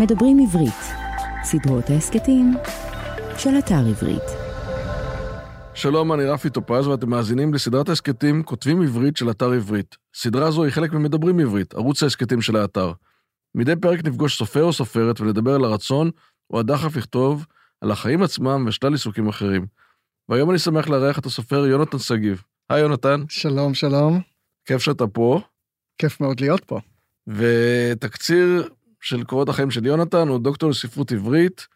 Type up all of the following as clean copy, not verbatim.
מדברים עברית, סדרות ההסקטים של אתר עברית. שלום, אני רפי טופז ואתם מאזינים לסדרת ההסקטים כותבים עברית של אתר עברית. סדרה זו היא חלק ממדברים עברית, ערוץ ההסקטים של האתר. מדי פרק נפגוש סופר או סופרת ולדבר על הרצון או הדחף לכתוב על החיים עצמם ושלל עיסוקים אחרים. והיום אני שמח לארח את הסופר יונתן שגיב. היי יונתן. שלום, שלום. כיף שאתה פה. כיף מאוד להיות פה. ותקציר של קורות החיים של יונתן הוא דוקטור לספרות עברית.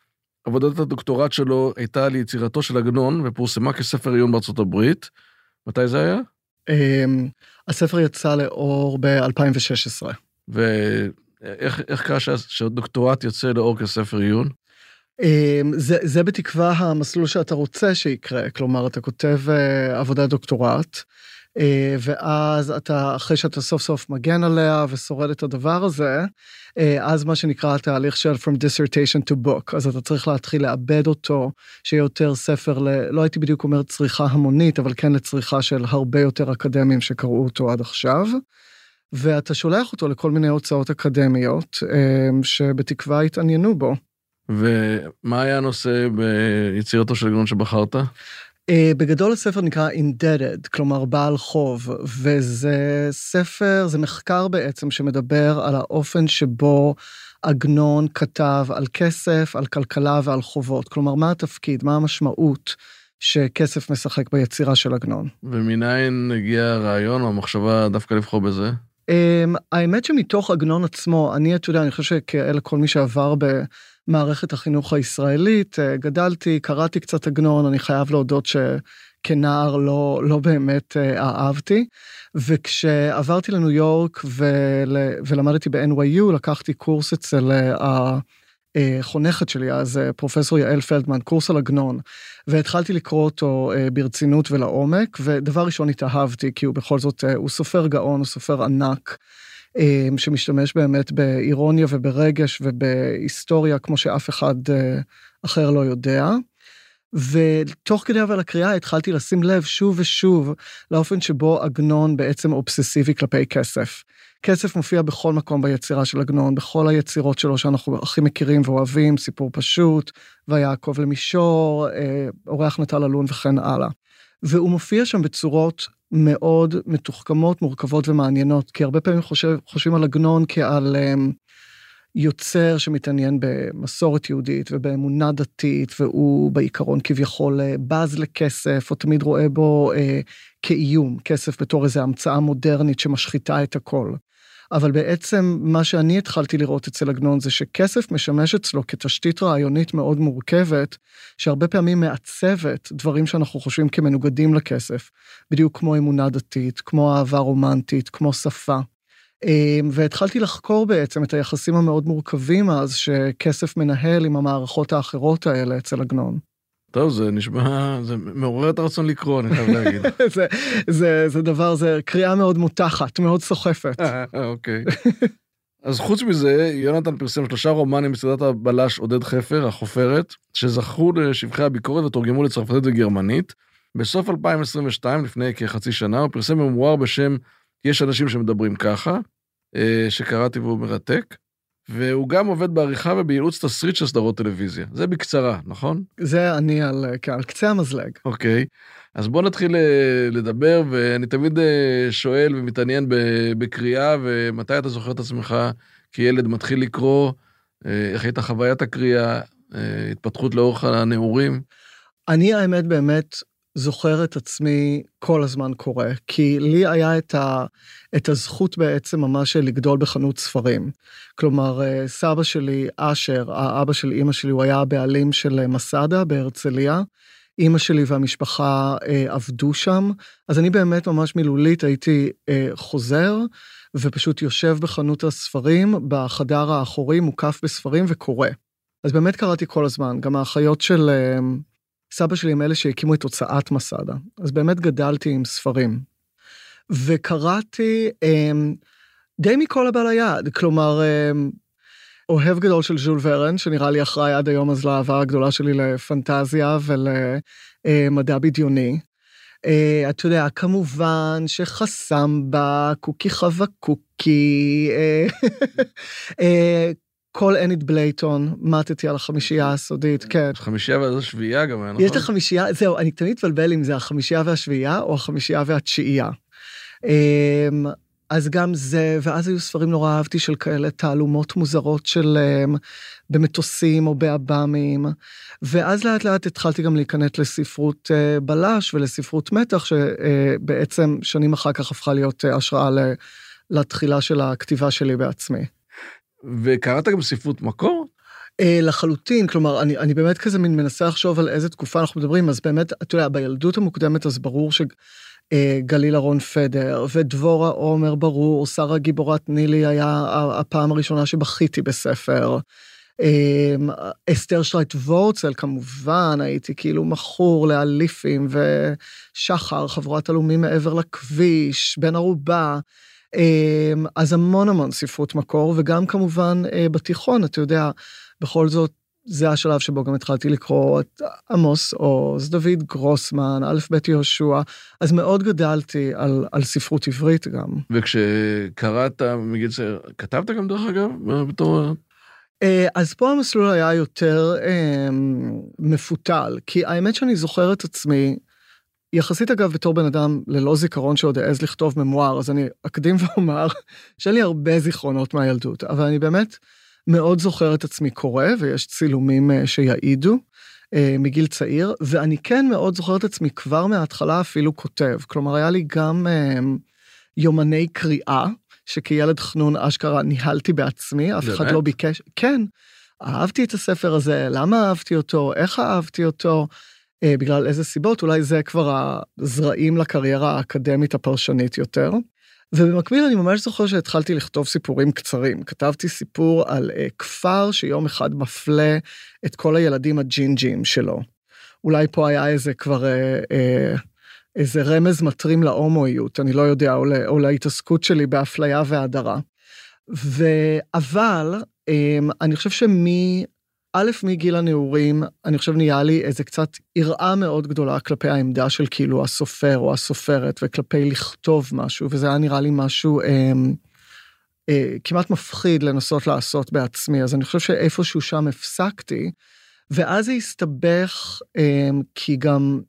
עבודת הדוקטורט שלו הייתה על יצירתו של עגנון ופורסמה כספר עיון בארצות הברית. מתי זה היה? הספר יצא לאור ב-2016. ואיך קרה שהדוקטורט יוצא לאור כספר עיון? זה בתקווה המסלול שאתה רוצה שיקרה, כלומר אתה כותב עבודת דוקטורט, ואז אתה, אחרי שאתה סוף סוף מגן עליה ושורד את הדבר הזה, אז מה שנקרא התהליך של From Dissertation to Book, אז אתה צריך להתחיל לעבד אותו, שיהיה יותר ספר, לא הייתי בדיוק אומר צריכה המונית, אבל כן לצריכה של הרבה יותר אקדמיים שקראו אותו עד עכשיו, ואתה שולח אותו לכל מיני הוצאות אקדמיות, שבתקווה התעניינו בו. ומה היה הנושא ביצירתו של עגנון שבחרת? בגדול הספר נקרא Indebted, כלומר בעל חוב, וזה ספר, זה מחקר בעצם שמדבר על האופן שבו עגנון כתב על כסף, על כלכלה ועל חובות, כלומר מה התפקיד, מה המשמעות שכסף משחק ביצירה של עגנון. ומניין הגיע הרעיון או המחשבה דווקא לבחור בזה? האמת שמתוך עגנון עצמו, אני חושב שכאלה כל מי שעבר במערכת החינוך הישראלית, גדלתי, קראתי קצת עגנון, אני חייב להודות שכנער לא באמת אהבתי, וכשעברתי לניו יורק ולמדתי ב-NYU, לקחתי קורס אצל החונכת שלי, אז פרופסור יעל פלדמן, קורס על עגנון, והתחלתי לקרוא אותו ברצינות ולעומק, ודבר ראשון התאהבתי, כי הוא בכל זאת, הוא סופר גאון, הוא סופר ענק, שמשתמש באמת באירוניה וברגש ובהיסטוריה, כמו שאף אחד אחר לא יודע, ותוך כדי אבל הקריאה התחלתי לשים לב שוב ושוב לאופן שבו עגנון בעצם אובססיבי כלפי כסף. כסף מופיע בכל מקום ביצירה של עגנון, בכל היצירות שלו שאנחנו הכי מכירים ואוהבים, סיפור פשוט, ויעקב למישור, אורח נטל אלון וכן הלאה. והוא מופיע שם בצורות מאוד מתוחכמות, מורכבות ומעניינות, כי הרבה פעמים חושבים על עגנון כעל יוצר שמתעניין במסורת יהודית ובאמונה דתית, והוא בעיקרון כביכול בז לכסף, או תמיד רואה בו כאיום, כסף בתור איזו המצאה מודרנית שמשחיתה את הכל. אבל בעצם מה שאני התחלתי לראות אצל עגנון זה שכסף משמש אצלו כתשתית רעיונית מאוד מורכבת, שהרבה פעמים מעצבת דברים שאנחנו חושבים כמנוגדים לכסף, בדיוק כמו אמונה דתית, כמו אהבה רומנטית, כמו שפה. והתחלתי לחקור בעצם את היחסים המאוד מורכבים אז שכסף מנהל עם המערכות האחרות האלה אצל עגנון. טוב, זה נשמע, זה מעורר את הרצון לקרוא, אני חייב להגיד. זה דבר, זה קריאה מאוד מותחת, מאוד סוחפת. אוקיי. אז חוץ מזה, יונתן פרסם 3 רומנים בסדרת הבלש עודד חפר, החופרת, שזכו לשבחי הביקורת ותורגמו לצרפתית וגרמנית. בסוף 2022, לפני כחצי שנה, הוא פרסם ממואר בשם יש אנשים שמדברים ככה, שקראתי והוא מרתק, והוא גם עובד בעריכה ובייעוץ תסריט של סדרות טלוויזיה. זה בקצרה, נכון? זה אני על קצה המזלג. אוקיי, אז בואו נתחיל לדבר, ואני תמיד שואל ומתעניין בקריאה, ומתי אתה זוכר את עצמך כילד מתחיל לקרוא, איך הייתה חוויית הקריאה, התפתחות לאורך הנעורים? אני האמת באמת זוכר את עצמי כל הזמן קורא, כי לי היה את הזכות בעצם ממש לגדול בחנות ספרים. כלומר, סבא שלי, אשר, האבא של אמא שלי, הוא היה הבעלים של מסאדה בהרצליה, אמא שלי והמשפחה עבדו שם, אז אני באמת ממש מילולית הייתי חוזר, ופשוט יושב בחנות הספרים, בחדר האחורי מוקף בספרים וקורא. אז באמת קראתי כל הזמן, גם האחיות של סבא שלי הם אלה שהקימו את הוצאת מסאדה, אז באמת גדלתי עם ספרים, וקראתי די מכל הבא ליד, כלומר, אוהב גדול של ז'ול ורן, שנראה לי אחראי עד היום אז לאהבה הגדולה שלי לפנטזיה ולמדע בדיוני, אתה יודע, כמובן שחסמבה, קוקי חווה קוקי, כל אניד בלייטון, מתתי על החמישייה הסודית, כן. חמישייה והשביעייה גם, נכון? יש את החמישייה, זהו, אני תמיד מתבלבל אם זה החמישייה והשביעייה, או החמישייה והתשיעייה. אז גם זה, ואז היו ספרים נורא אהבתי של כאלה תעלומות מוזרות של במטוסים או באב"מים, ואז לאט לאט התחלתי גם להיכנס לספרות בלש ולספרות מתח, שבעצם שנים אחר כך הפכה להיות השראה לתחילה של הכתיבה שלי בעצמי. וקראת גם ספרות מקור? לחלוטין, כלומר, אני באמת כזה מנסה לחשוב על איזה תקופה אנחנו מדברים, אז באמת, אתה יודע, בילדות המוקדמת אז ברור ש... גלילרון פדר, ודבורה עומר ברור, שרה גיבורת נילי היה הפעם הראשונה שבכיתי בספר, אסטר שייט וולץ, כמובן, הייתי כאילו מכור לאליפים, ושחר, חבורת אלומי מעבר לכביש, בן ערובה, אז המון המון ספרות מקור, וגם כמובן בתיכון, אתה יודע, בכל זאת, זה השלב שבו גם התחלתי לקרוא את עמוס עוז, דוד גרוסמן, אלף בית יהושע, אז מאוד גדלתי על ספרות עברית גם. וכשקראת מגיל צעיר, כתבת גם דרך אגב בתור... אז פה המסלול היה יותר מפותל, כי האמת שאני זוכר את עצמי, יחסית אגב בתור בן אדם ללא זיכרון שעוד העז לכתוב ממואר, אז אני אקדים ואומר, שאין לי הרבה זיכרונות מהילדות, אבל אני באמת... מאוד זוכר את עצמי קורא, ויש צילומים שיעידו מגיל צעיר, ואני כן מאוד זוכר את עצמי כבר מההתחלה אפילו כותב, כלומר היה לי גם יומני קריאה, שכילד חנון אשכרה ניהלתי בעצמי, אף אחד לא ביקש, כן, אהבתי את הספר הזה, למה אהבתי אותו, איך אהבתי אותו, בגלל איזה סיבות, אולי זה כבר הזרעים לקריירה האקדמית הפרשנית יותר, ובמקביל אני ממש זוכר שהתחלתי לכתוב סיפורים קצרים, כתבתי סיפור על כפר שיום אחד מפלה את כל הילדים הג'ינג'ים שלו, אולי פה היה איזה כבר איזה רמז מטרים להומואיות, אני לא יודע, או להתעסקות שלי באפליה והדרה, אבל אני חושב מגיל הנעורים, אני חושב נהיה לי איזה קצת יראה מאוד גדולה כלפי העמדה של כאילו הסופר או הסופרת, וכלפי לכתוב משהו, וזה היה נראה לי משהו כמעט מפחיד לנסות לעשות בעצמי, אז אני חושב שאיפשהו שם הפסקתי, ואז זה הסתבך, כי גם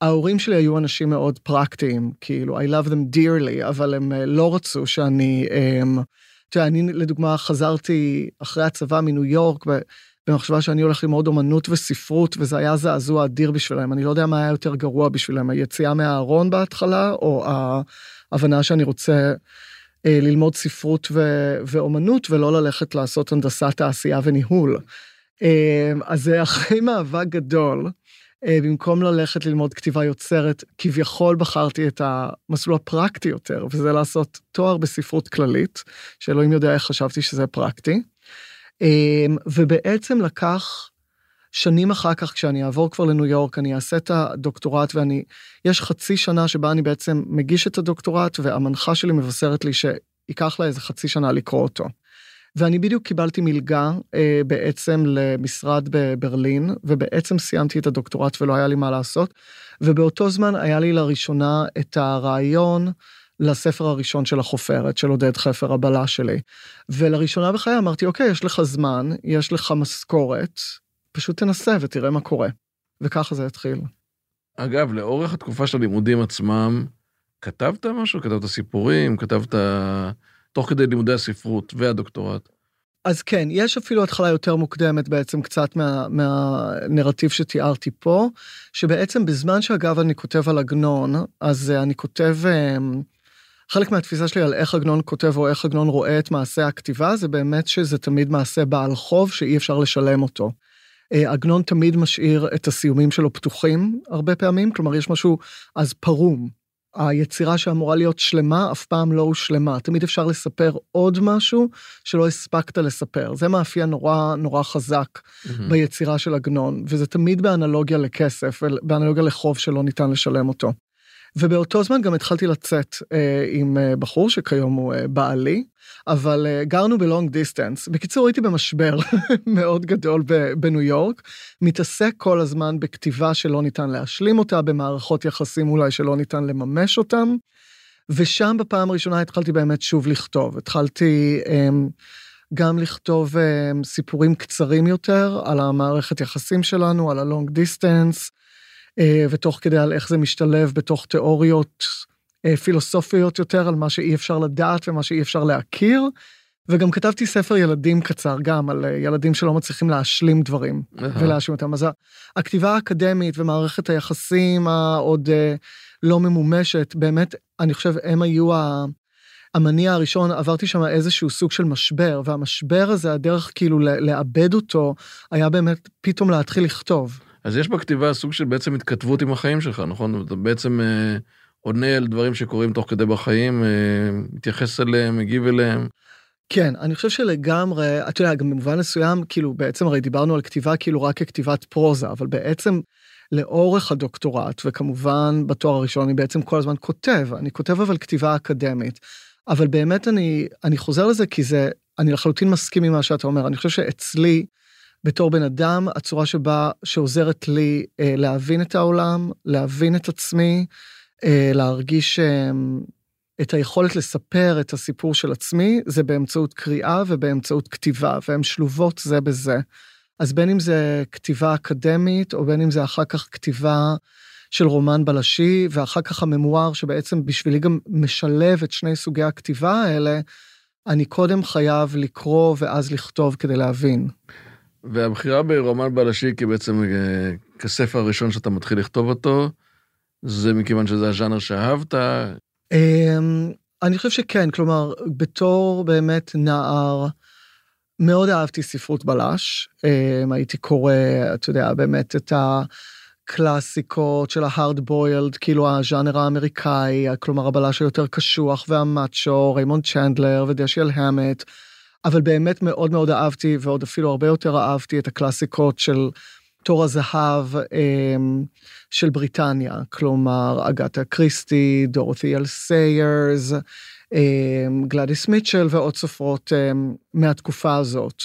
ההורים שלי היו אנשים מאוד פרקטיים, כאילו I love them dearly, אבל הם לא רצו שאני, אני לדוגמה חזרתי אחרי הצבא מניו יורק, במחשבה שאני הולך ללמוד אומנות וספרות, וזה היה זעזוע אדיר בשבילם, אני לא יודע מה היה יותר גרוע בשבילם, היציאה מהארון בהתחלה, או ההבנה שאני רוצה ללמוד ספרות ואומנות, ולא ללכת לעשות הנדסת תעשייה וניהול. אז אחרי מאבק גדול, במקום ללכת ללמוד כתיבה יוצרת, כביכול בחרתי את המסלול הפרקטי יותר, וזה לעשות תואר בספרות כללית, שאלוהים יודע איך חשבתי שזה פרקטי, ובעצם לקח שנים אחר כך, כשאני אעבור כבר לניו יורק, אני אעשה את הדוקטורט, יש חצי שנה שבה אני בעצם מגיש את הדוקטורט, והמנחה שלי מבשרת לי שיקח לה איזה חצי שנה לקרוא אותו. ואני בדיוק קיבלתי מלגה בעצם למשרד בברלין, ובעצם סיימתי את הדוקטורט ולא היה לי מה לעשות, ובאותו זמן היה לי לראשונה את הרעיון, לספר הראשון של החופרת, של עודד חפר הבלה שלי, ולראשונה בחיי אמרתי, אוקיי, יש לך זמן, יש לך משכורת, פשוט תנסה ותראה מה קורה, וככה זה התחיל. אגב, לאורך התקופה של הלימודים עצמם, כתבת משהו? כתבת סיפורים, כתבת תוך כדי לימודי הספרות והדוקטורט? אז כן, יש אפילו התחלה יותר מוקדמת בעצם קצת מהנרטיב שתיארתי פה, שבעצם בזמן שאגב אני כותב על עגנון, אז אני כותב... חלק מהתפיסה שלי על איך עגנון כותב או איך עגנון רואה את מעשה הכתיבה, זה באמת שזה תמיד מעשה בעל חוב שאי אפשר לשלם אותו. עגנון תמיד משאיר את הסיומים שלו פתוחים הרבה פעמים, כלומר יש משהו אז פרום. היצירה שאמורה להיות שלמה אף פעם לא הושלמה, תמיד אפשר לספר עוד משהו שלא הספקת לספר. זה מאפיין נורא נורא חזק ביצירה של עגנון, וזה תמיד באנלוגיה לכסף, באנלוגיה לחוב שלא ניתן לשלם אותו. ובאותו זמן גם התחלתי לצאת עם בחור שכיום הוא בעלי, אבל גרנו בלונג דיסטנס. בקיצור, הייתי במשבר מאוד גדול בניו יורק, מתעסק כל הזמן בכתיבה שלא ניתן להשלים אותה, במערכות יחסים אולי שלא ניתן לממש אותם, ושם בפעם הראשונה התחלתי באמת שוב לכתוב. התחלתי גם לכתוב סיפורים קצרים יותר על המערכת יחסים שלנו, על ה-long distance, ותוך כדי על איך זה משתלב בתוך תיאוריות פילוסופיות יותר, על מה שאי אפשר לדעת ומה שאי אפשר להכיר, וגם כתבתי ספר ילדים קצר, גם על ילדים שלא מצליחים להשלים דברים, ולהשים אותם. אז הכתיבה האקדמית ומערכת היחסים העוד לא ממומשת, באמת, אני חושב, הם היו המניע הראשון, עברתי שם איזשהו סוג של משבר, והמשבר הזה, הדרך כאילו לאבד אותו, היה באמת פתאום להתחיל לכתוב. אז יש בכתיבה סוג של בעצם התכתבות עם החיים שלך, נכון? אתה בעצם עונה על דברים שקורים תוך כדי בחיים, מתייחס אליהם, מגיב אליהם. כן, אני חושב שלגמרי, אתה יודע, גם במובן מסוים, כאילו בעצם הרי דיברנו על כתיבה כאילו רק ככתיבת פרוזה, אבל בעצם לאורך הדוקטורט, וכמובן בתואר הראשון אני בעצם כל הזמן כותב, אני כותב אבל כתיבה אקדמית, אבל באמת אני חוזר לזה כי זה, אני לחלוטין מסכים עם מה שאתה אומר, אני חושב שאצלי, בתור בן אדם, הצורה שבה שעוזרת לי להבין את העולם, להבין את עצמי, להרגיש את היכולת לספר את הסיפור של עצמי, זה באמצעות קריאה ובאמצעות כתיבה, והן שלובות זה בזה. אז בין אם זה כתיבה אקדמית, או בין אם זה אחר כך כתיבה של רומן בלשי, ואחר כך הממואר, שבעצם בשבילי גם משלב את שני סוגי הכתיבה האלה, אני קודם חייב לקרוא ואז לכתוב כדי להבין. והבחירה ברומן בלשי, כי בעצם כספר הראשון שאתה מתחיל לכתוב אותו, זה מכיוון שזה הז'אנר שאהבת. אני חושב שכן, כלומר, בתור באמת נער, מאוד אהבתי ספרות בלש, הייתי קורא, אתה יודע, באמת את הקלאסיקות של ההארד בוילד, כאילו הז'אנר האמריקאי, כלומר הבלש היותר קשוח והמאצ'ו, ריימונד צ'נדלר ודשיאל המט, אבל באמת מאוד מאוד אהבתי, ועוד אפילו הרבה יותר אהבתי את הקלאסיקות של תור הזהב של בריטניה, כלומר אגאתה כריסטי, דורותי אלסיירס, גלדיס מיטשל ועוד סופרות מהתקופה הזאת.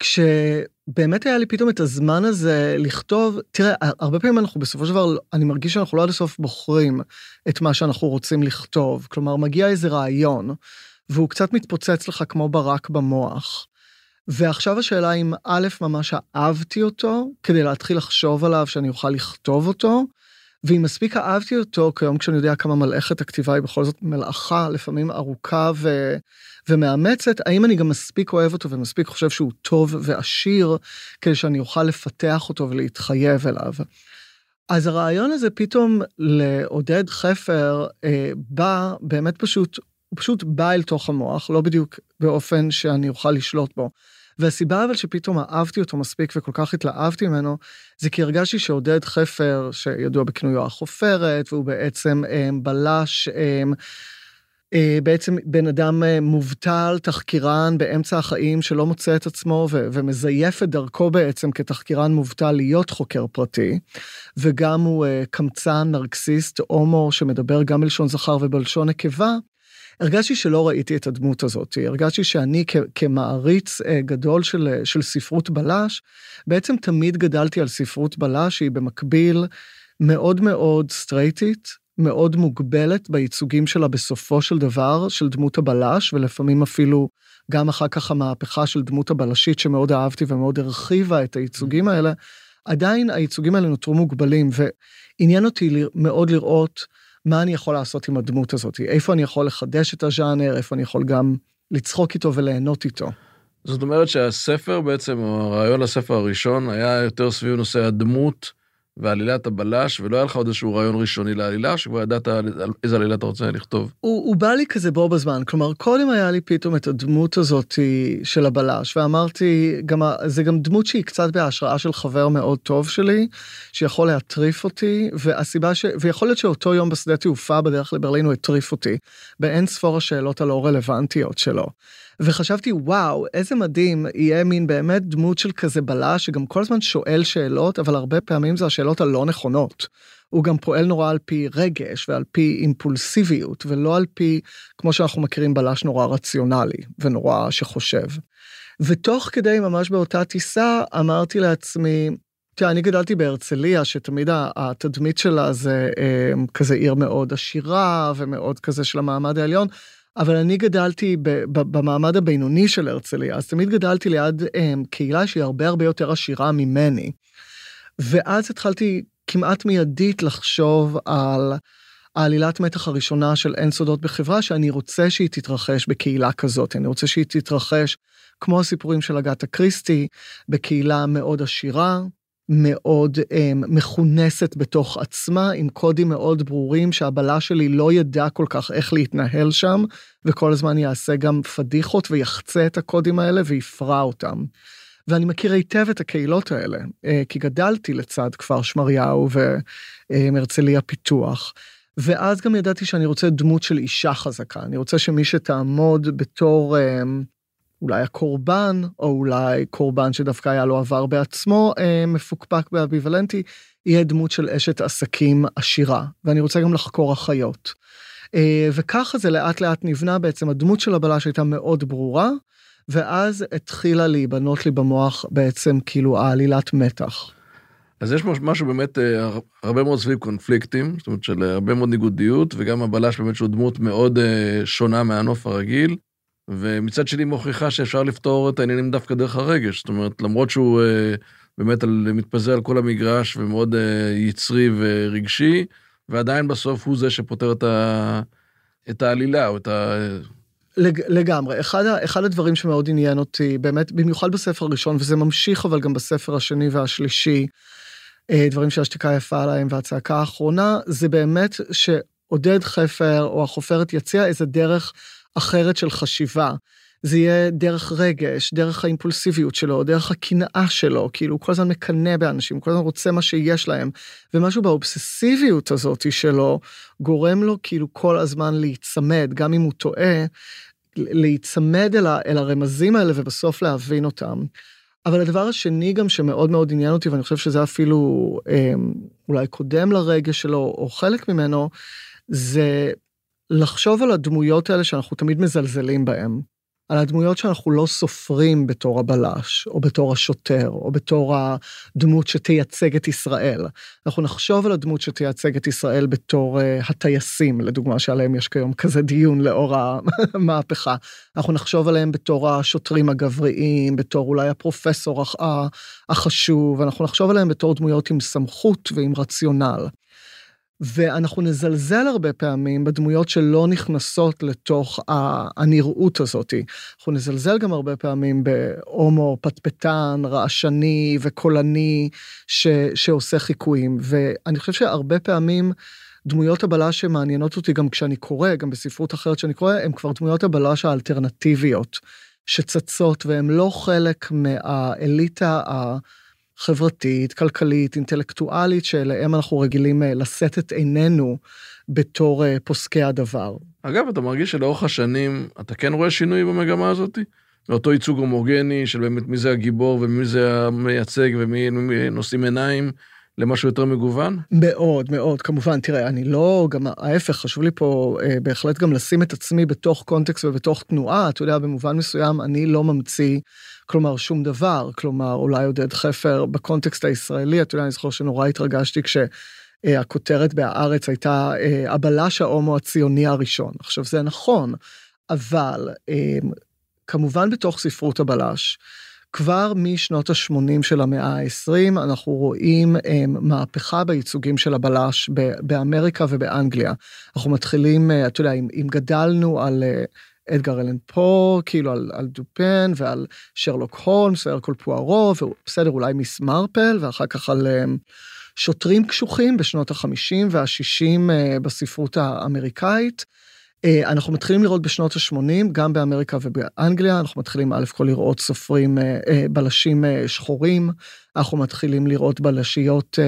וכשבאמת היה לי פתאום את הזמן הזה לכתוב, תראה, הרבה פעמים אנחנו בסופו של דבר, אני מרגיש שאנחנו לא עד הסוף בוחרים את מה שאנחנו רוצים לכתוב, כלומר מגיע איזה רעיון, והוא קצת מתפוצץ לך כמו ברק במוח. ועכשיו השאלה אם א' ממש אהבתי אותו, כדי להתחיל לחשוב עליו שאני אוכל לכתוב אותו, ואם מספיק אהבתי אותו, כיום כשאני יודע כמה מלאכת הכתיבה היא בכל זאת מלאכה, לפעמים ארוכה ומאמצת, האם אני גם מספיק אוהב אותו ומספיק חושב שהוא טוב ועשיר, כדי שאני אוכל לפתח אותו ולהתחייב אליו. אז הרעיון הזה פתאום לעודד חפר בא באמת פשוט, הוא פשוט בא אל תוך המוח, לא בדיוק באופן שאני אוכל לשלוט בו. והסיבה אבל שפתאום אהבתי אותו מספיק וכל כך התלהבתי ממנו, זה כי הרגשתי שעודד חפר, שידוע בכינויו החופרת, והוא בעצם בלש, בעצם בן אדם מובטל, תחקירן באמצע החיים שלא מוצא את עצמו, ומזייף את דרכו בעצם כתחקירן מובטל להיות חוקר פרטי, וגם הוא קמצן, נרקסיסט, הומו, שמדבר גם בלשון זכר ובלשון נקבה, הרגשתי שלא ראיתי את הדמות הזאת, הרגשתי שאני כמעריץ גדול של ספרות בלש, בעצם תמיד גדלתי על ספרות בלש, שהיא במקביל מאוד מאוד סטרייטית, מאוד מוגבלת בייצוגים שלה בסופו של דבר, של דמות הבלש, ולפעמים אפילו גם אחר כך המהפכה של דמות הבלשית, שמאוד אהבתי ומאוד הרחיבה את הייצוגים האלה, עדיין הייצוגים האלה נותרו מוגבלים, ועניין אותי מאוד לראות, מה אני יכול לעשות עם הדמות הזאת? איפה אני יכול לחדש את הז'אנר? איפה אני יכול גם לצחוק איתו וליהנות איתו? זאת אומרת שהספר בעצם, או הרעיון לספר הראשון, היה יותר סביב נושא הדמות ועלילת הבלש, ולא היה לך עוד איזשהו רעיון ראשוני לעלילה, שכבר ידעת איזה עלילה אתה רוצה לכתוב. הוא בא לי כזה בו בזמן, כלומר, קודם היה לי פתאום את הדמות הזאת של הבלש, ואמרתי, זה גם דמות שהיא קצת בהשראה של חבר מאוד טוב שלי, שיכול להטריף אותי, ויכול להיות שאותו יום בשדה תעופה בדרך לברלין הוא הטריף אותי, באין ספור השאלות הלא רלוונטיות שלו. וחשבתי, וואו, איזה מדהים יהיה מין באמת דמות של כזה בלש, שגם כל הזמן שואל שאלות, אבל הרבה פעמים זה השאלות הלא נכונות. הוא גם פועל נורא על פי רגש, ועל פי אימפולסיביות, ולא על פי, כמו שאנחנו מכירים, בלש נורא רציונלי, ונורא שחושב. ותוך כדי, ממש באותה טיסה, אמרתי לעצמי, תראה, אני גדלתי בהרצליה, שתמיד התדמית שלה זה כזה עיר מאוד עשירה, ומאוד כזה של המעמד העליון, אבל אני גדלתי במעמד הבינוני של הרצליה, אז תמיד גדלתי ליד קהילה שהיא הרבה הרבה יותר עשירה ממני, ואז התחלתי כמעט מיידית לחשוב על העלילת מתח הראשונה של אין סודות בחברה, שאני רוצה שהיא תתרחש בקהילה כזאת, אני רוצה שהיא תתרחש כמו הסיפורים של אגאתה כריסטי, בקהילה מאוד עשירה, מאוד מכונסת בתוך עצמה, עם קודים מאוד ברורים, שהבלה שלי לא ידע כל כך איך להתנהל שם, וכל הזמן יעשה גם פדיחות, ויחצה את הקודים האלה, ויפרע אותם. ואני מכיר היטב את הקהילות האלה, כי גדלתי לצד כפר שמריהו, ומרצליה פיתוח, ואז גם ידעתי שאני רוצה דמות של אישה חזקה, אני רוצה שמי שתעמוד בתור... אולי הקורבן, או אולי קורבן שדווקא היה לו עבר בעצמו, מפוקפק באביוולנטי, יהיה דמות של אשת עסקים עשירה, ואני רוצה גם לחקור אחיות. וככה זה לאט לאט נבנה בעצם, הדמות של הבלה שהייתה מאוד ברורה, ואז התחילה להיבנות לי במוח בעצם כאילו העלילת מתח. אז יש משהו באמת, הרבה מאוד סביב קונפליקטים, זאת אומרת של הרבה מאוד ניגודיות, וגם הבלה שבאמת שהוא דמות מאוד שונה מהנוף הרגיל, ומצד שני מוכיחה שאפשר לפתור את העניינים דווקא דרך הרגש, זאת אומרת, למרות שהוא באמת מתפזר על כל המגרש ומאוד יצרי ורגשי, ועדיין בסוף הוא זה שפותר את העלילה, או את ה... לגמרי. אחד הדברים שמאוד עניין אותי, באמת, במיוחד בספר הראשון, וזה ממשיך אבל גם בספר השני והשלישי, דברים שהשתיקה יפה עליהם והצעקה האחרונה, זה באמת שעודד חפר או החופרת יציע איזה דרך אחרת של חשיבה, זה יהיה דרך רגש, דרך האימפולסיביות שלו, דרך הקנאה שלו, כאילו הוא כל הזמן מקנה באנשים, כל הזמן רוצה מה שיש להם, ומשהו באובססיביות הזאת שלו, גורם לו כאילו כל הזמן להיצמד, גם אם הוא טועה, להיצמד אל הרמזים האלה, ובסוף להבין אותם. אבל הדבר השני גם שמאוד מאוד עניין אותי, ואני חושב שזה אפילו אולי קודם לרגש שלו, או חלק ממנו, זה... לחשוב על הדמויות האלה שאנחנו תמיד מזלזלים בהן, על הדמויות שאנחנו לא סופרים בתור הבלש, או בתור השוטר, או בתור הדמות שתייצג את ישראל. אנחנו נחשוב על הדמות שתייצג את ישראל בתור הטייסים, לדוגמה שעליהם יש כיום כזה דיון לאור המהפכה. אנחנו נחשוב עליהם בתור השוטרים הגבריים, בתור אולי הפרופסור החשוב, אנחנו נחשוב עליהם בתור דמויות עם סמכות ועם רציונל. ואנחנו נזלזל הרבה פעמים בדמויות שלא נכנסות לתוך הנראות הזאת. אנחנו נזלזל גם הרבה פעמים בהומו, פטפטן, רעשני וקולני, שעושה חיקויים. ואני חושב שהרבה פעמים דמויות הבלש שמעניינות אותי גם כשאני קורא, גם בספרות אחרת שאני קורא, הן כבר דמויות הבלש האלטרנטיביות, שצצות, והן לא חלק מהאליטה חברתית, כלכלית, אינטלקטואלית, שאליהם אנחנו רגילים לשאת את עינינו בתור פוסקי הדבר. אגב, אתה מרגיש שלאורך השנים, אתה כן רואה שינוי במגמה הזאת? מאותו ייצוג הומוגני של באמת מי זה הגיבור ומי זה המייצג ומי נושאים עיניים, למשהו יותר מגוון? מאוד, מאוד, כמובן. תראה, אני לא, גם ההפך, חשוב לי פה בהחלט גם לשים את עצמי בתוך קונטקסט ובתוך תנועה, אתה יודע, במובן מסוים אני לא ממציא, כלומר, שום דבר, כלומר, אולי עודד חפר בקונטקסט הישראלי, אתה יודע, אני זוכר שנורא התרגשתי כשהכותרת בהארץ הייתה הבלש ההומו הציוני הראשון. עכשיו, זה נכון, אבל כמובן בתוך ספרות הבלש, כבר משנות ה-80 של המאה ה-20, אנחנו רואים מהפכה בייצוגים של הבלש באמריקה ובאנגליה. אנחנו מתחילים, אתה יודע, אם גדלנו על אדגר אלן פו, כאילו על דופן ועל שרלוק הולמס, והרקול פוארו, ובסדר, אולי מיס מרפל, ואחר כך על שוטרים קשוחים בשנות ה-50 וה-60 בספרות האמריקאית. אנחנו מתחילים לראות בשנות ה-80, גם באמריקה ובאנגליה, אנחנו מתחילים א' כל לראות סופרים, בלשים שחורים, אנחנו מתחילים לראות בלשיות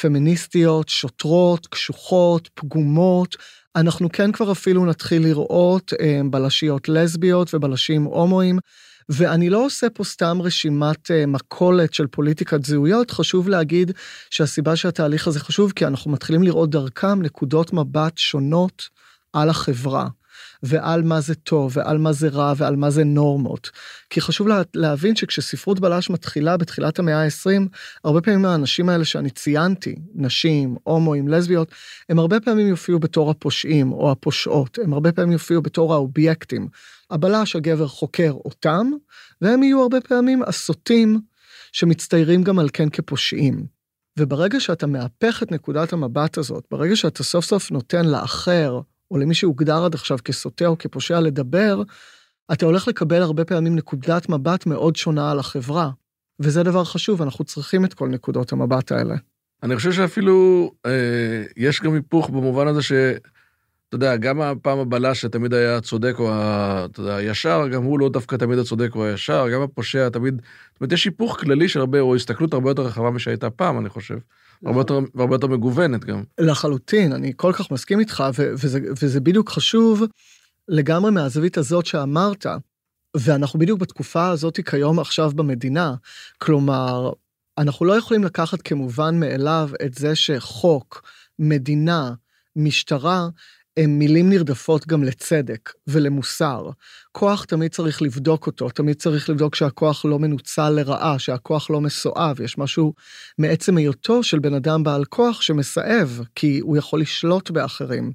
פמיניסטיות, שוטרות, קשוחות, פגומות, אנחנו כן כבר אפילו נתחיל לראות בלשיות לסביות ובלשים הומואים, ואני לא עושה פה סתם רשימת מקולת של פוליטיקת זהויות, חשוב להגיד שהסיבה שהתהליך הזה חשוב, כי אנחנו מתחילים לראות דרכם נקודות מבט שונות, על החברה. ועל מה זה טוב, ועל מה זה רע, ועל מה זה נורמות. כי חשוב להבין שכשספרות בלש מתחילה בתחילת המאה ה-20, הרבה פעמים האנשים האלה שאני ציינתי, נשים, הומואים, לסביות, הם הרבה פעמים יופיעו בתור הפושעים או הפושעות, הם הרבה פעמים יופיעו בתור האובייקטים. הבלש, הגבר, חוקר אותם, והם יהיו הרבה פעמים הסוטים שמצטיירים גם על כן כפושעים. וברגע שאתה מהפך את נקודת המבט הזאת, ברגע שאתה סוף סוף נותן לאחר, או למי שהוגדר עד עכשיו כסוטה או כפושע לדבר, אתה הולך לקבל הרבה פעמים נקודת מבט מאוד שונה על החברה. וזה דבר חשוב, אנחנו צריכים את כל נקודות המבט האלה. אני חושב שאפילו יש גם היפוך במובן הזה ש... אתה יודע, גם הפעם הבלש שתמיד היה צודק או הישר, גם הוא לא דווקא תמיד הצודק או הישר, גם הפושע תמיד, זאת אומרת, יש היפוך כללי של הרבה, או הסתכלות הרבה יותר רחבה משהייתה פעם, אני חושב, הרבה יותר מגוונת גם. לחלוטין, אני כל כך מסכים איתך, וזה בדיוק חשוב לגמרי מהזווית הזאת שאמרת, ואנחנו בדיוק בתקופה הזאת כיום עכשיו במדינה, כלומר, אנחנו לא יכולים לקחת כמובן מאליו את זה שחוק, מדינה, משטרה, הם מילים נרדפות גם לצדק ולמוסר. כוח תמיד צריך לבדוק אותו, תמיד צריך לבדוק שהכוח לא מנוצל לרעה, שהכוח לא מסואב, יש משהו מעצם היותו של בן אדם בעל כוח שמסאב, כי הוא יכול לשלוט באחרים.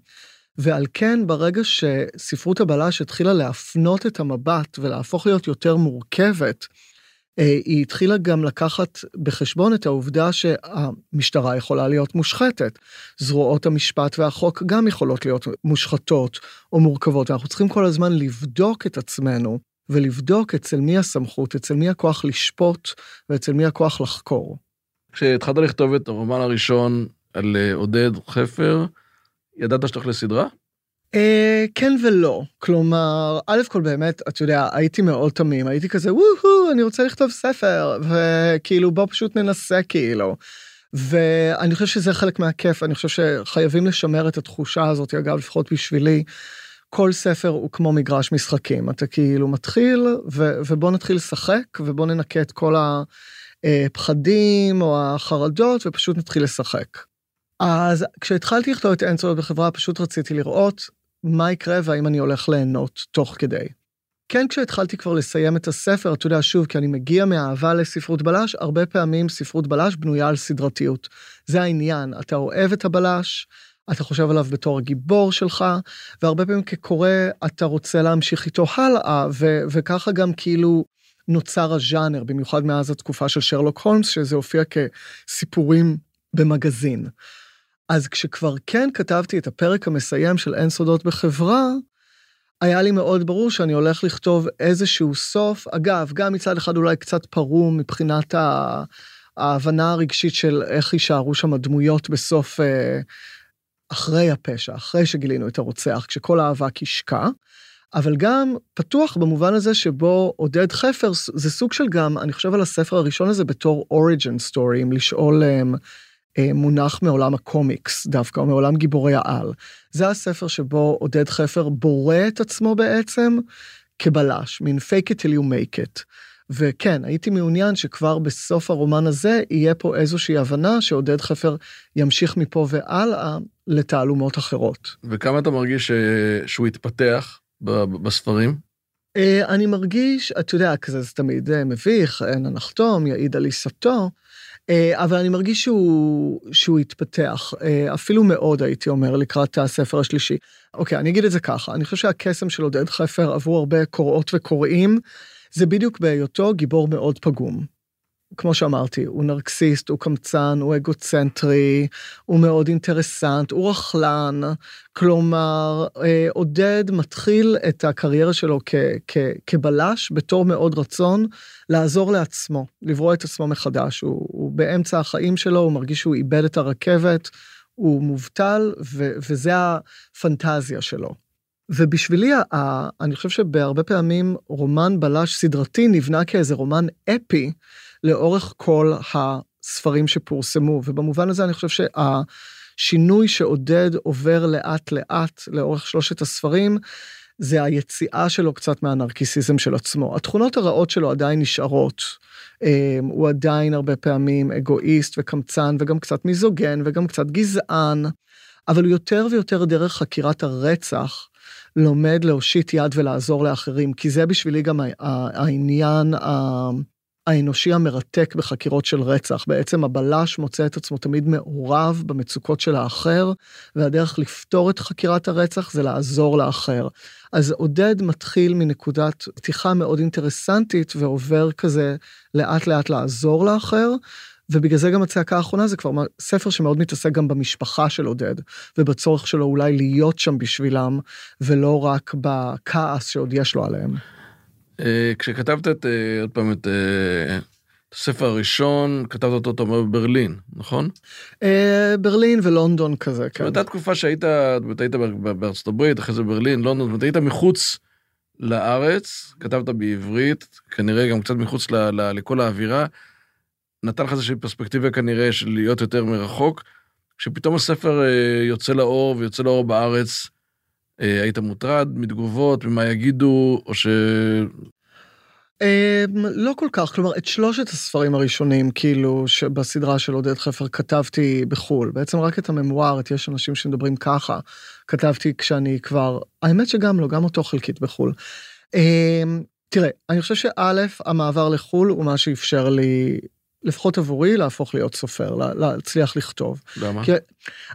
ועל כן ברגע שספרות הבלש התחילה להפנות את המבט ולהפוך להיות יותר מורכבת, היא התחילה גם לקחת בחשבון את העובדה שהמשטרה יכולה להיות מושחתת, זרועות המשפט והחוק גם יכולות להיות מושחתות או מורכבות, אנחנו צריכים כל הזמן לבדוק את עצמנו, ולבדוק אצל מי הסמכות, אצל מי הכוח לשפוט, ואצל מי הכוח לחקור. כשהתחלת לכתוב את הרומן הראשון על עודד חפר, ידעת שתלך לסדרה? כן ולא, כלומר, א' כל באמת, את יודע, הייתי מאוד תמים, הייתי כזה, וואו, אני רוצה לכתוב ספר, וכאילו בוא פשוט ננסה כאילו, ואני חושב שזה חלק מהכיף, אני חושב שחייבים לשמר את התחושה הזאת, אגב, לפחות בשבילי, כל ספר הוא כמו מגרש משחקים, אתה כאילו מתחיל, ובוא נתחיל לשחק, ובוא ננקה את כל הפחדים או החרדות, ופשוט נתחיל לשחק. אז כשהתחלתי לכתוב את אין סודות בחברה, פשוט רציתי לראות מה יקרה והאם אני הולך ליהנות תוך כדי. כן, כשהתחלתי כבר לסיים את הספר, אתה יודע שוב, כי אני מגיע מהאהבה לספרות בלש, הרבה פעמים ספרות בלש בנויה על סדרתיות. זה העניין, אתה אוהב את הבלש, אתה חושב עליו בתור הגיבור שלך, והרבה פעמים כקורא אתה רוצה להמשיך איתו הלאה, וככה גם כאילו נוצר הז'אנר, במיוחד מאז התקופה של שרלוק הולמס, שזה הופיע כסיפורים במגזין. אז כשכבר כן כתבתי את הפרק המסיים של אין סודות בחברה, היה לי מאוד ברור שאני הולך לכתוב איזשהו סוף, אגב, גם מצד אחד אולי קצת פרום מבחינת ההבנה הרגשית של איך יישארו שם הדמויות בסוף אחרי הפשע, אחרי שגילינו את הרוצח, כשכל האהבה קשקה, אבל גם פתוח במובן הזה שבו עודד חפר, זה סוג של גם, אני חושב על הספר הראשון הזה בתור origin story, אם לשאול מונח מעולם הקומיקס דווקא, או מעולם גיבורי העל. זה הספר שבו עודד חפר בורא את עצמו בעצם כבלש, מין fake it till you make it. וכן, הייתי מעוניין שכבר בסוף הרומן הזה יהיה פה איזושהי הבנה שעודד חפר ימשיך מפה ועלה לתעלומות אחרות. וכמה אתה מרגיש שהוא התפתח בספרים? אני מרגיש, אתה יודע, כזה זה תמיד מביך, אין הנחתום, יעיד על עיסתו, אבל אני מרגיש שהוא התפתח, אפילו מאוד הייתי אומר, לקראת הספר השלישי. אוקיי, אני אגיד את זה ככה, אני חושב שהקסם של עודד חפר עבור הרבה קוראות וקוראים, זה בדיוק בהיותו גיבור מאוד פגום. כמו שאמרתי, הוא נרקסיסט, הוא קמצן, הוא אגוצנטרי, הוא מאוד אינטרסנט, הוא רחלן, כלומר, עודד מתחיל את הקריירה שלו כבלש, בתור מאוד רצון, לעזור לעצמו, לברוא את עצמו מחדש, הוא באמצע החיים שלו, הוא מרגיש שהוא איבד את הרכבת, הוא מובטל, וזה הפנטזיה שלו. ובשבילי, אני חושב שבהרבה פעמים רומן בלש סדרתי נבנה כאיזה רומן אפי, לאורך כל הספרים שפורסמו, ובמובן הזה אני חושב שהשינוי שעודד עובר לאט לאט לאורך שלושת הספרים, זה היציאה שלו קצת מהנרקיסיזם של עצמו. התכונות הרעות שלו עדיין נשארות, הוא עדיין הרבה פעמים אגואיסט וקמצן, וגם קצת מיזוגן, וגם קצת גזען, אבל הוא יותר ויותר דרך חקירת הרצח, לומד להושיט יד ולעזור לאחרים, כי זה בשבילי גם העניין האנושי המרתק בחקירות של רצח. בעצם הבלש מוצא את עצמו תמיד מעורב במצוקות של האחר, והדרך לפתור את חקירת הרצח זה לעזור לאחר. אז עודד מתחיל מנקודת פתיחה מאוד אינטרסנטית, ועובר כזה לאט לאט לעזור לאחר, ובגלל זה גם הצעקה האחרונה זה כבר ספר שמאוד מתעסק גם במשפחה של עודד, ובצורך שלו אולי להיות שם בשבילם, ולא רק בכעס שעוד יש לו עליהם. כשכתבת עוד פעם את הספר הראשון, כתבת אותו תומר בברלין, נכון? ברלין ולונדון כזה, כן. הייתה תקופה שהיית בארצות הברית, אחרי זה ברלין, לונדון, היית מחוץ לארץ, כתבת בעברית, כנראה גם קצת מחוץ לכל האווירה, נתן לך איזושהי פרספקטיבה כנראה של להיות יותר מרחוק, כשפתאום הספר יוצא לאור ויוצא לאור בארץ, היית מוטרד מתגובות, ממה יגידו, או ש... לא כל כך, כלומר, את שלושת הספרים הראשונים, כאילו, בסדרה של עודד חפר, כתבתי בחול, בעצם רק את הממואר, את יש אנשים שמדברים ככה, כתבתי כשאני כבר, האמת שגם לא, גם אותו חלקית בחול. תראה, אני חושב שאלף, המעבר לחול הוא מה שאפשר לי... לפחות עבורי, להפוך להיות סופר, להצליח לכתוב. למה? כי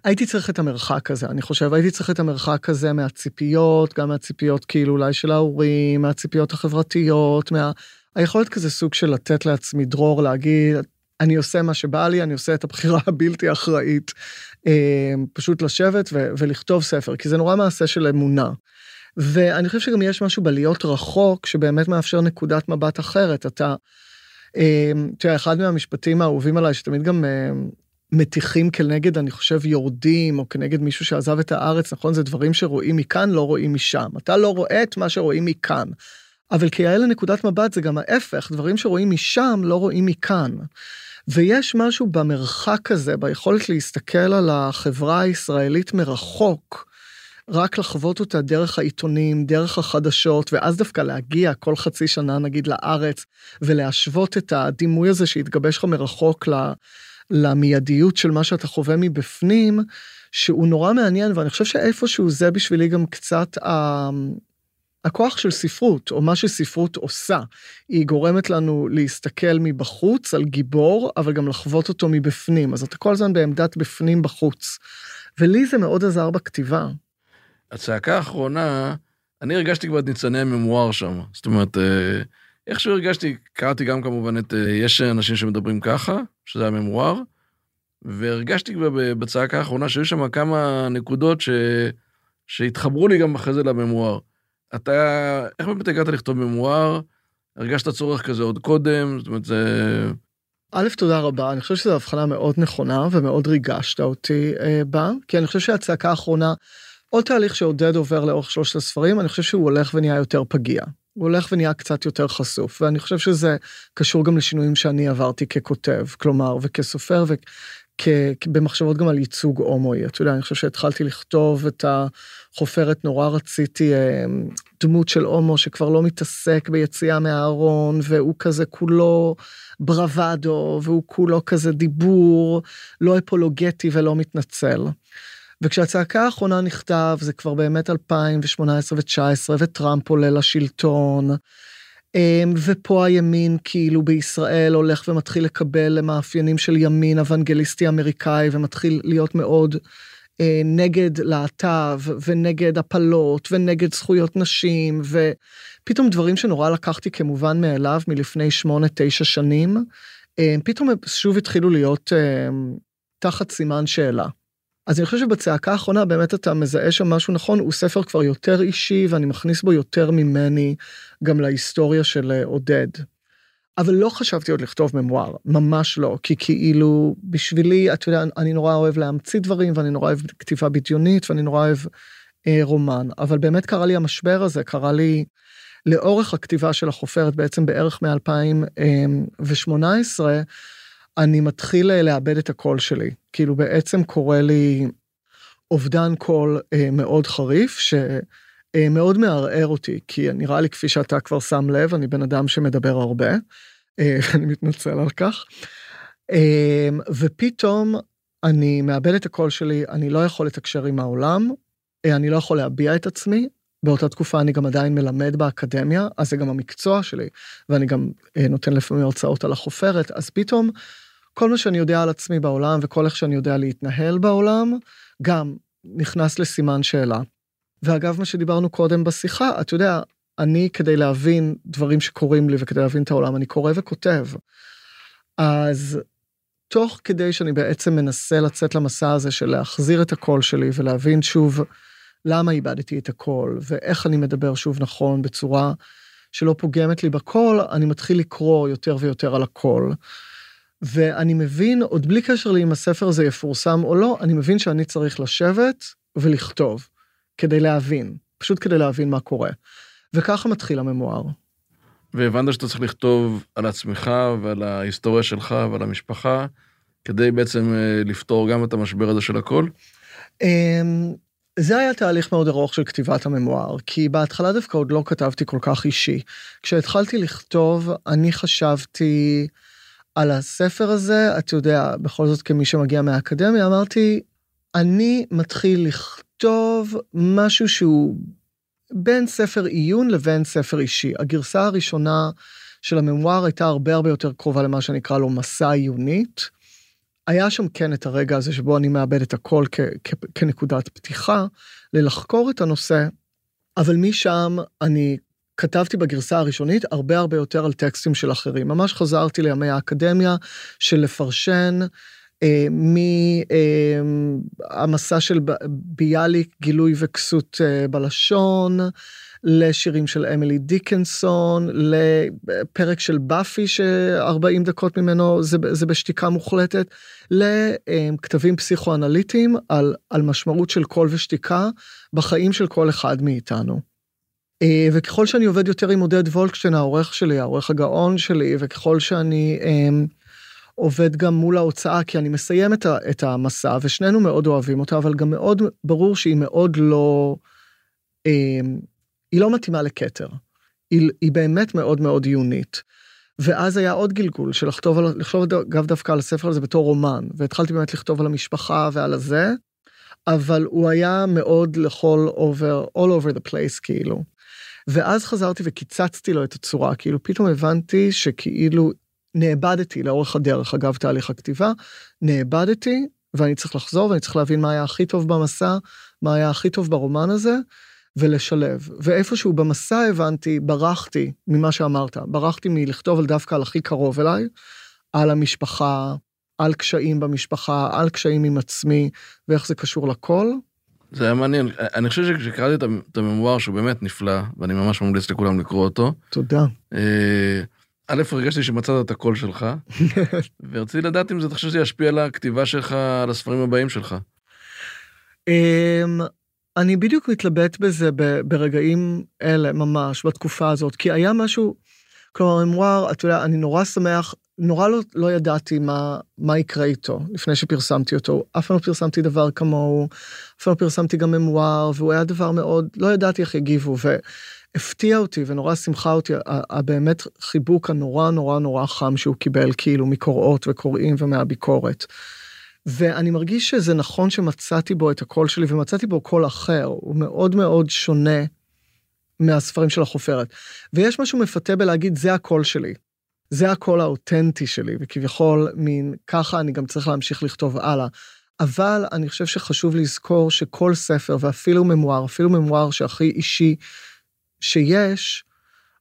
הייתי צריך את המרחק הזה, אני חושב, הייתי צריך את המרחק הזה מהציפיות, גם מהציפיות כאילו אולי של ההורים, מהציפיות החברתיות, היכולת כזה סוג של לתת לעצמי דרור, להגיד, אני עושה מה שבא לי, אני עושה את הבחירה הבלתי אחראית, פשוט לשבת ולכתוב ספר, כי זה נורא מעשה של אמונה. ואני חושב שגם יש משהו בלהיות רחוק, שבאמת מאפשר נקודת מבט אחרת, אתה... תראה, אחד מהמשפטים האהובים עליי, שתמיד גם מתיחים כנגד, אני חושב, יורדים, או כנגד מישהו שעזב את הארץ, נכון? זה דברים שרואים מכאן, לא רואים משם. אתה לא רואה את מה שרואים מכאן. אבל כיאה לנקודת מבט, זה גם ההפך, דברים שרואים משם, לא רואים מכאן. ויש משהו במרחק הזה, ביכולת להסתכל על החברה הישראלית מרחוק, רק לחוות אותה דרך העיתונים, דרך החדשות, ואז דווקא להגיע כל חצי שנה, נגיד, לארץ, ולהשוות את הדימוי הזה שהתגבש לך מרחוק למיידיות של מה שאתה חווה מבפנים, שהוא נורא מעניין, ואני חושב שאיפשהו זה בשבילי גם קצת הכוח של ספרות, או מה שספרות עושה. היא גורמת לנו להסתכל מבחוץ על גיבור, אבל גם לחוות אותו מבפנים. אז אתה כל הזמן בעמדת בפנים בחוץ. ולי זה מאוד עזר בכתיבה. הצעקה האחרונה, אני הרגשתי כבר את ניצני הממואר שם, זאת אומרת, איכשהו הרגשתי, קראתי גם כמובן את יש אנשים שמדברים ככה, שזה הממואר, והרגשתי כבר בצעקה האחרונה, שהיו שם כמה נקודות שהתחברו לי גם אחרי זה לממואר. אתה, איך באמת הגעת לכתוב ממואר? הרגשת צורך כזה עוד קודם, זאת אומרת, זה... א', תודה רבה, אני חושב שזו הבחנה מאוד נכונה, ומאוד ריגשת אותי בה, כי אני חושב שהצעקה האחרונה, עוד תהליך שעודד עובר לאורך שלושת הספרים, אני חושב שהוא הולך ונהיה יותר פגיע. הוא הולך ונהיה קצת יותר חשוף, ואני חושב שזה קשור גם לשינויים שאני עברתי ככותב, כלומר, וכסופר, ובמחשבות גם על ייצוג הומואי. אתה יודע, אני חושב שהתחלתי לכתוב את החופרת, נורא רציתי דמות של הומו שכבר לא מתעסק ביציאה מהארון, והוא כזה כולו ברוואדו, והוא כולו כזה דיבור, לא אפולוגטי ולא מתנצל. וכשהצעקה האחרונה נכתב, זה כבר באמת 2018 ו-19, וטראמפ עולה לשלטון, ופה הימין כאילו בישראל הולך ומתחיל לקבל למאפיינים של ימין אוונגליסטי אמריקאי, ומתחיל להיות מאוד נגד להט"ב, ונגד הפלות, ונגד זכויות נשים, ופתאום דברים שנורא לקחתי כמובן מאליו, מלפני 8-9 שנים, פתאום שוב התחילו להיות תחת סימן שאלה. אז אני חושב שבצעקה האחרונה, באמת אתה מזהה שם משהו נכון, הוא ספר כבר יותר אישי, ואני מכניס בו יותר ממני, גם להיסטוריה של עודד. אבל לא חשבתי עוד לכתוב ממואר, ממש לא, כי כאילו, בשבילי, אתה יודע, אני נורא אוהב להמציא דברים, ואני נורא אוהב כתיבה בדיונית, ואני נורא אוהב רומן, אבל באמת קרה לי המשבר הזה, קרה לי לאורך הכתיבה של החופרת, בעצם בערך מ-2018, אני מתחיל לאבד את הקול שלי, כאילו בעצם קורה לי אובדן קול מאוד חריף, שמאוד מערער אותי, כי נראה לי כפי שאתה כבר שם לב, אני בן אדם שמדבר הרבה, ואני מתנצל על כך, ופתאום אני מאבד את הקול שלי, אני לא יכול לתקשר עם העולם, אני לא יכול להביע את עצמי, באותה תקופה אני גם עדיין מלמד באקדמיה, אז זה גם המקצוע שלי, ואני גם נותן לפעמים הרצאות על החופרת, אז פתאום כל מה שאני יודע על עצמי בעולם, וכל איך שאני יודע להתנהל בעולם, גם נכנס לסימן שאלה. ואגב, מה שדיברנו קודם בשיחה, את יודע, אני כדי להבין דברים שקורים לי, וכדי להבין את העולם, אני קורא וכותב. אז תוך כדי שאני בעצם מנסה לצאת למסע הזה, של להחזיר את הקול שלי, ולהבין שוב למה איבדתי את הקול, ואיך אני מדבר שוב נכון, בצורה שלא פוגמת לי בקול, אני מתחיל לקרוא יותר ויותר על הקול. ואני מבין, עוד בלי קשר לי אם הספר הזה יפורסם או לא, אני מבין שאני צריך לשבת ולכתוב, כדי להבין, פשוט כדי להבין מה קורה. וככה מתחיל הממואר. והבנת שאתה צריך לכתוב על עצמך ועל ההיסטוריה שלך ועל המשפחה, כדי בעצם לפתור גם את המשבר הזה של הכל? זה היה תהליך מאוד ארוך של כתיבת הממואר, כי בהתחלה דווקא עוד לא כתבתי כל כך אישי. כשהתחלתי לכתוב, אני חשבתי על הספר הזה, את יודע, בכל זאת כמי שמגיע מהאקדמיה, אמרתי, אני מתחיל לכתוב משהו שהוא בין ספר עיון לבין ספר אישי. הגרסה הראשונה של הממואר הייתה הרבה הרבה יותר קרובה למה שנקרא לו מסע עיונית. היה שם כן את הרגע הזה שבו אני מאבד את הכל כנקודת פתיחה, ללחקור את הנושא, אבל משם אני כתבתי בגרסה הראשונית הרבה הרבה יותר על טקסטים של אחרים. ממש חזרתי לימי האקדמיה של לפרשן מהמסע של ביאלי, גילוי וכסות בלשון, לשירים של אמלי דיקנסון, לפרק של באפי ש40 דקות ממנו זה בשתיקה מוחלטת, לכתבים פסיכואנליטיים על משמעות של קול ושתיקה בחיים של כל אחד מאיתנו. וככל שאני עובד יותר עם עודד וולקשטיין, העורך שלי, העורך הגאון שלי, וככל שאני עובד גם מול ההוצאה, כי אני מסיים את המסע, ושנינו מאוד אוהבים אותה, אבל גם מאוד ברור שהיא מאוד לא, היא לא מתאימה לקטר, היא באמת מאוד מאוד עיונית. ואז היה עוד גלגול, של לכתוב גם דווקא על הספר הזה בתור רומן, והתחלתי באמת לכתוב על המשפחה ועל הזה, אבל הוא היה מאוד לכל all over the place, כאילו. ואז חזרתי וקיצצתי לו את הצורה, כאילו פתאום הבנתי שכאילו נאבדתי לאורך הדרך, אגב תהליך הכתיבה, נאבדתי, ואני צריך לחזור, ואני צריך להבין מה היה הכי טוב במסע, מה היה הכי טוב ברומן הזה, ולשלב. ואיפשהו במסע הבנתי, ברחתי ממה שאמרת, ברחתי מלכתוב על דווקא על הכי קרוב אליי, על המשפחה, על קשיים במשפחה, על קשיים עם עצמי, ואיך זה קשור לכל, זה היה מעניין. אני חושב שקראתי את הממואר שהוא באמת נפלא, ואני ממש ממליץ לכולם לקרוא אותו. תודה. א', הרגשתי שמצאת את הקול שלך, ורציתי לדעת אם זה תחשב שישפיע על הכתיבה שלך, על הספרים הבאים שלך. אני בדיוק מתלבט בזה ברגעים אלה, ממש, בתקופה הזאת, כי היה משהו, כלומר, הממואר, אתה יודע, אני נורא שמח, נורא לא ידעתי מה יקרה איתו, לפני שפרסמתי אותו, אף פעם לא פרסמתי דבר כמוהו, אף פעם לא פרסמתי גם ממואר, והוא היה דבר מאוד, לא ידעתי איך יגיבו, והפתיע אותי ונורא שמחה אותי, באמת חיבוק הנורא נורא נורא חם שהוא קיבל, כאילו מקוראות וקוראים ומהביקורת, ואני מרגיש שזה נכון שמצאתי בו את הקול שלי, ומצאתי בו קול אחר, הוא מאוד מאוד שונה מהספרים של החופרת, ויש משהו מפתה בלהגיד, זה הקול שלי, זה הקול האותנטי שלי, וכביכול מין ככה אני גם צריך להמשיך לכתוב הלאה, אבל אני חושב שחשוב לזכור שכל ספר, ואפילו ממואר, אפילו ממואר שהכי אישי שיש,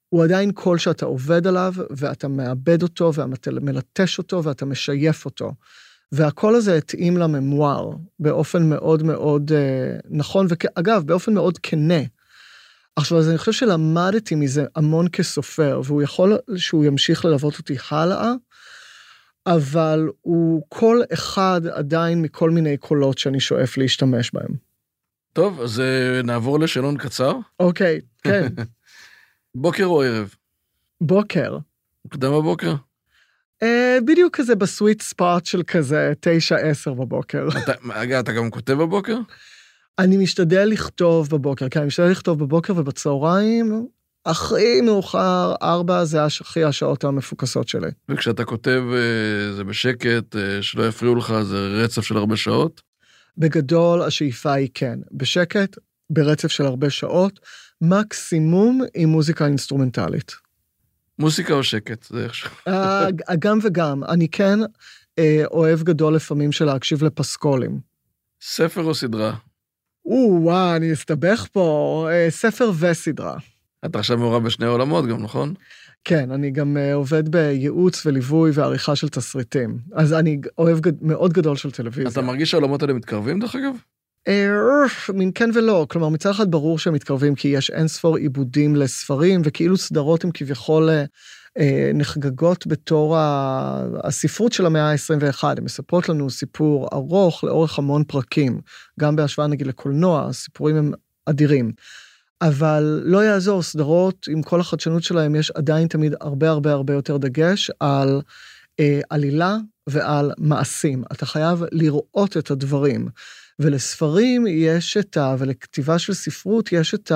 הוא עדיין קול שאתה עובד עליו, ואתה מאבד אותו, ואתה מלטש אותו, ואתה משייף אותו, והקול הזה התאים לממואר, באופן מאוד מאוד נכון, ואגב, באופן מאוד כנה, עכשיו, אז אני חושב שלמדתי מזה המון כסופר, והוא יכול שהוא ימשיך ללוות אותי הלאה, אבל הוא כל אחד עדיין מכל מיני קולות שאני שואף להשתמש בהם. טוב, אז נעבור לשאלון קצר. אוקיי, כן. בוקר או ערב? בוקר. קדם הבוקר? בדיוק כזה בסוויט ספארט של כזה 9-10 בבוקר. אגב, אתה גם כותב בבוקר? אני משתדל לכתוב בבוקר, כי אני משתדל לכתוב בבוקר ובצהריים, הכי מאוחר, 4 זה הכי השעות המפוקסות שלי. וכשאתה כותב, זה בשקט, שלא יפריעו לך, זה רצף של הרבה שעות? בגדול, השאיפה היא כן. בשקט, ברצף של הרבה שעות, מקסימום עם מוזיקה אינסטרומנטלית. מוזיקה או שקט, זה איכשהו. גם וגם, אני כן אוהב גדול לפעמים של להקשיב לפסקולים. ספר או סדרה? וואו, אני אסתבך פה, ספר וסדרה. אתה עכשיו מעורב בשני עולמות גם, נכון? כן, אני גם עובד בייעוץ וליווי ועריכה של תסריטים. אז אני אוהב מאוד גדול של טלוויזיה. אתה מרגיש שהעולמות האלה מתקרבים דרך אגב? מין כן ולא, כלומר מצד אחד ברור שהם מתקרבים כי יש אין ספור עיבודים לספרים וכאילו סדרות הם כביכול נחגגות בתור הספרות של המאה ה-21, הם מספרות לנו סיפור ארוך לאורך המון פרקים, גם בהשוואה נגיד לקולנוע, הסיפורים הם אדירים, אבל לא יעזור, סדרות עם כל החדשנות שלהם יש עדיין תמיד הרבה יותר דגש על עלילה ועל מעשים, אתה חייב לראות את הדברים, ולספרים יש את ה... ולכתיבה של ספרות יש את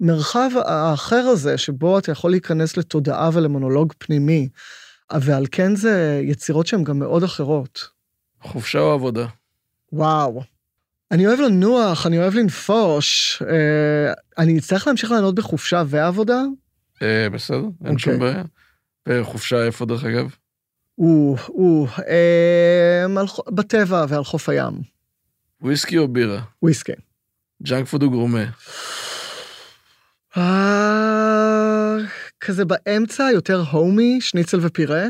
המרחב האחר הזה, שבו אתה יכול להיכנס לתודעה ולמונולוג פנימי, ועל כן זה יצירות שהן גם מאוד אחרות. חופשה או עבודה? וואו. אני אוהב לנוח, אני אוהב לנפוש. אני אצטרך להמשיך לענות בחופשה ועבודה? בסדר, אין שום בעיה. בחופשה איפה דרך אגב? בטבע ועל חוף הים. וויסקי או בירה? וויסקי. ג'אנק פוד או גורמה? כזה באמצע, יותר הומי, שניצל ופירה.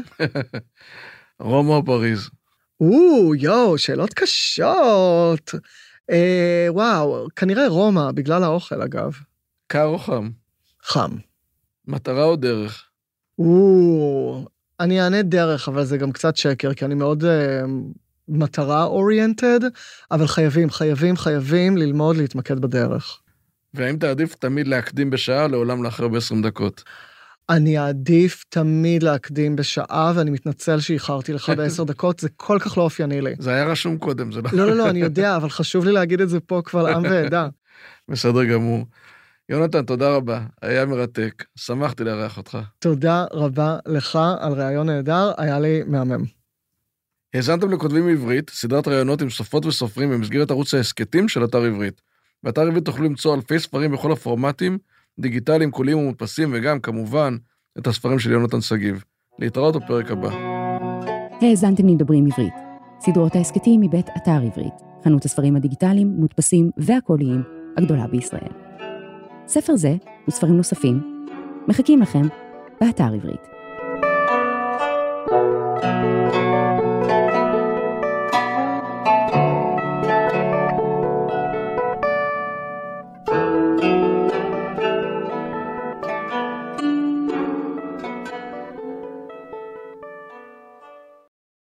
רומא או פריז? יו, שאלות קשות. וואו, כנראה רומא, בגלל האוכל אגב. קר או חם? חם. מטרה או דרך? אני אענה דרך, אבל זה גם קצת שקר, כי אני מאוד מטרה אוריינטד, אבל חייבים ללמוד להתמקד בדרך. והאם תעדיף תמיד להקדים בשעה, לעולם לאחר ב-20 דקות? אני אעדיף תמיד להקדים בשעה, ואני מתנצל שאיחרתי לך ב-10 דקות, זה כל כך לא אופייני לי. זה היה רשום קודם, זה לא... לא, אני יודע, אבל חשוב לי להגיד את זה פה כבר עם ועדה. בסדר גמור. יונתן, תודה רבה, היה מרתק, שמחתי לארח אותך. תודה רבה לך על רעיון נהדר, היה לי מהמם. האזנתם לכותבים עברית, סדרת רעיונות עם סופרות וסופרים במסגרת ערוץ ההסקטים של אתר עברית. באתר עברית תוכלו למצוא אלפי ספרים בכל הפורמטים, דיגיטליים, קוליים ומודפסים, וגם כמובן את הספרים של יונתן שגיב. להתראות בפרק הבא. האזנתם למדברים עברית, סדרות ההסקטים מבית אתר עברית, חנות הספרים הדיגיטליים, מודפסים והקוליים הגדולה בישראל. ספר זה וספרים נוספים מחכים לכם באתר עברית.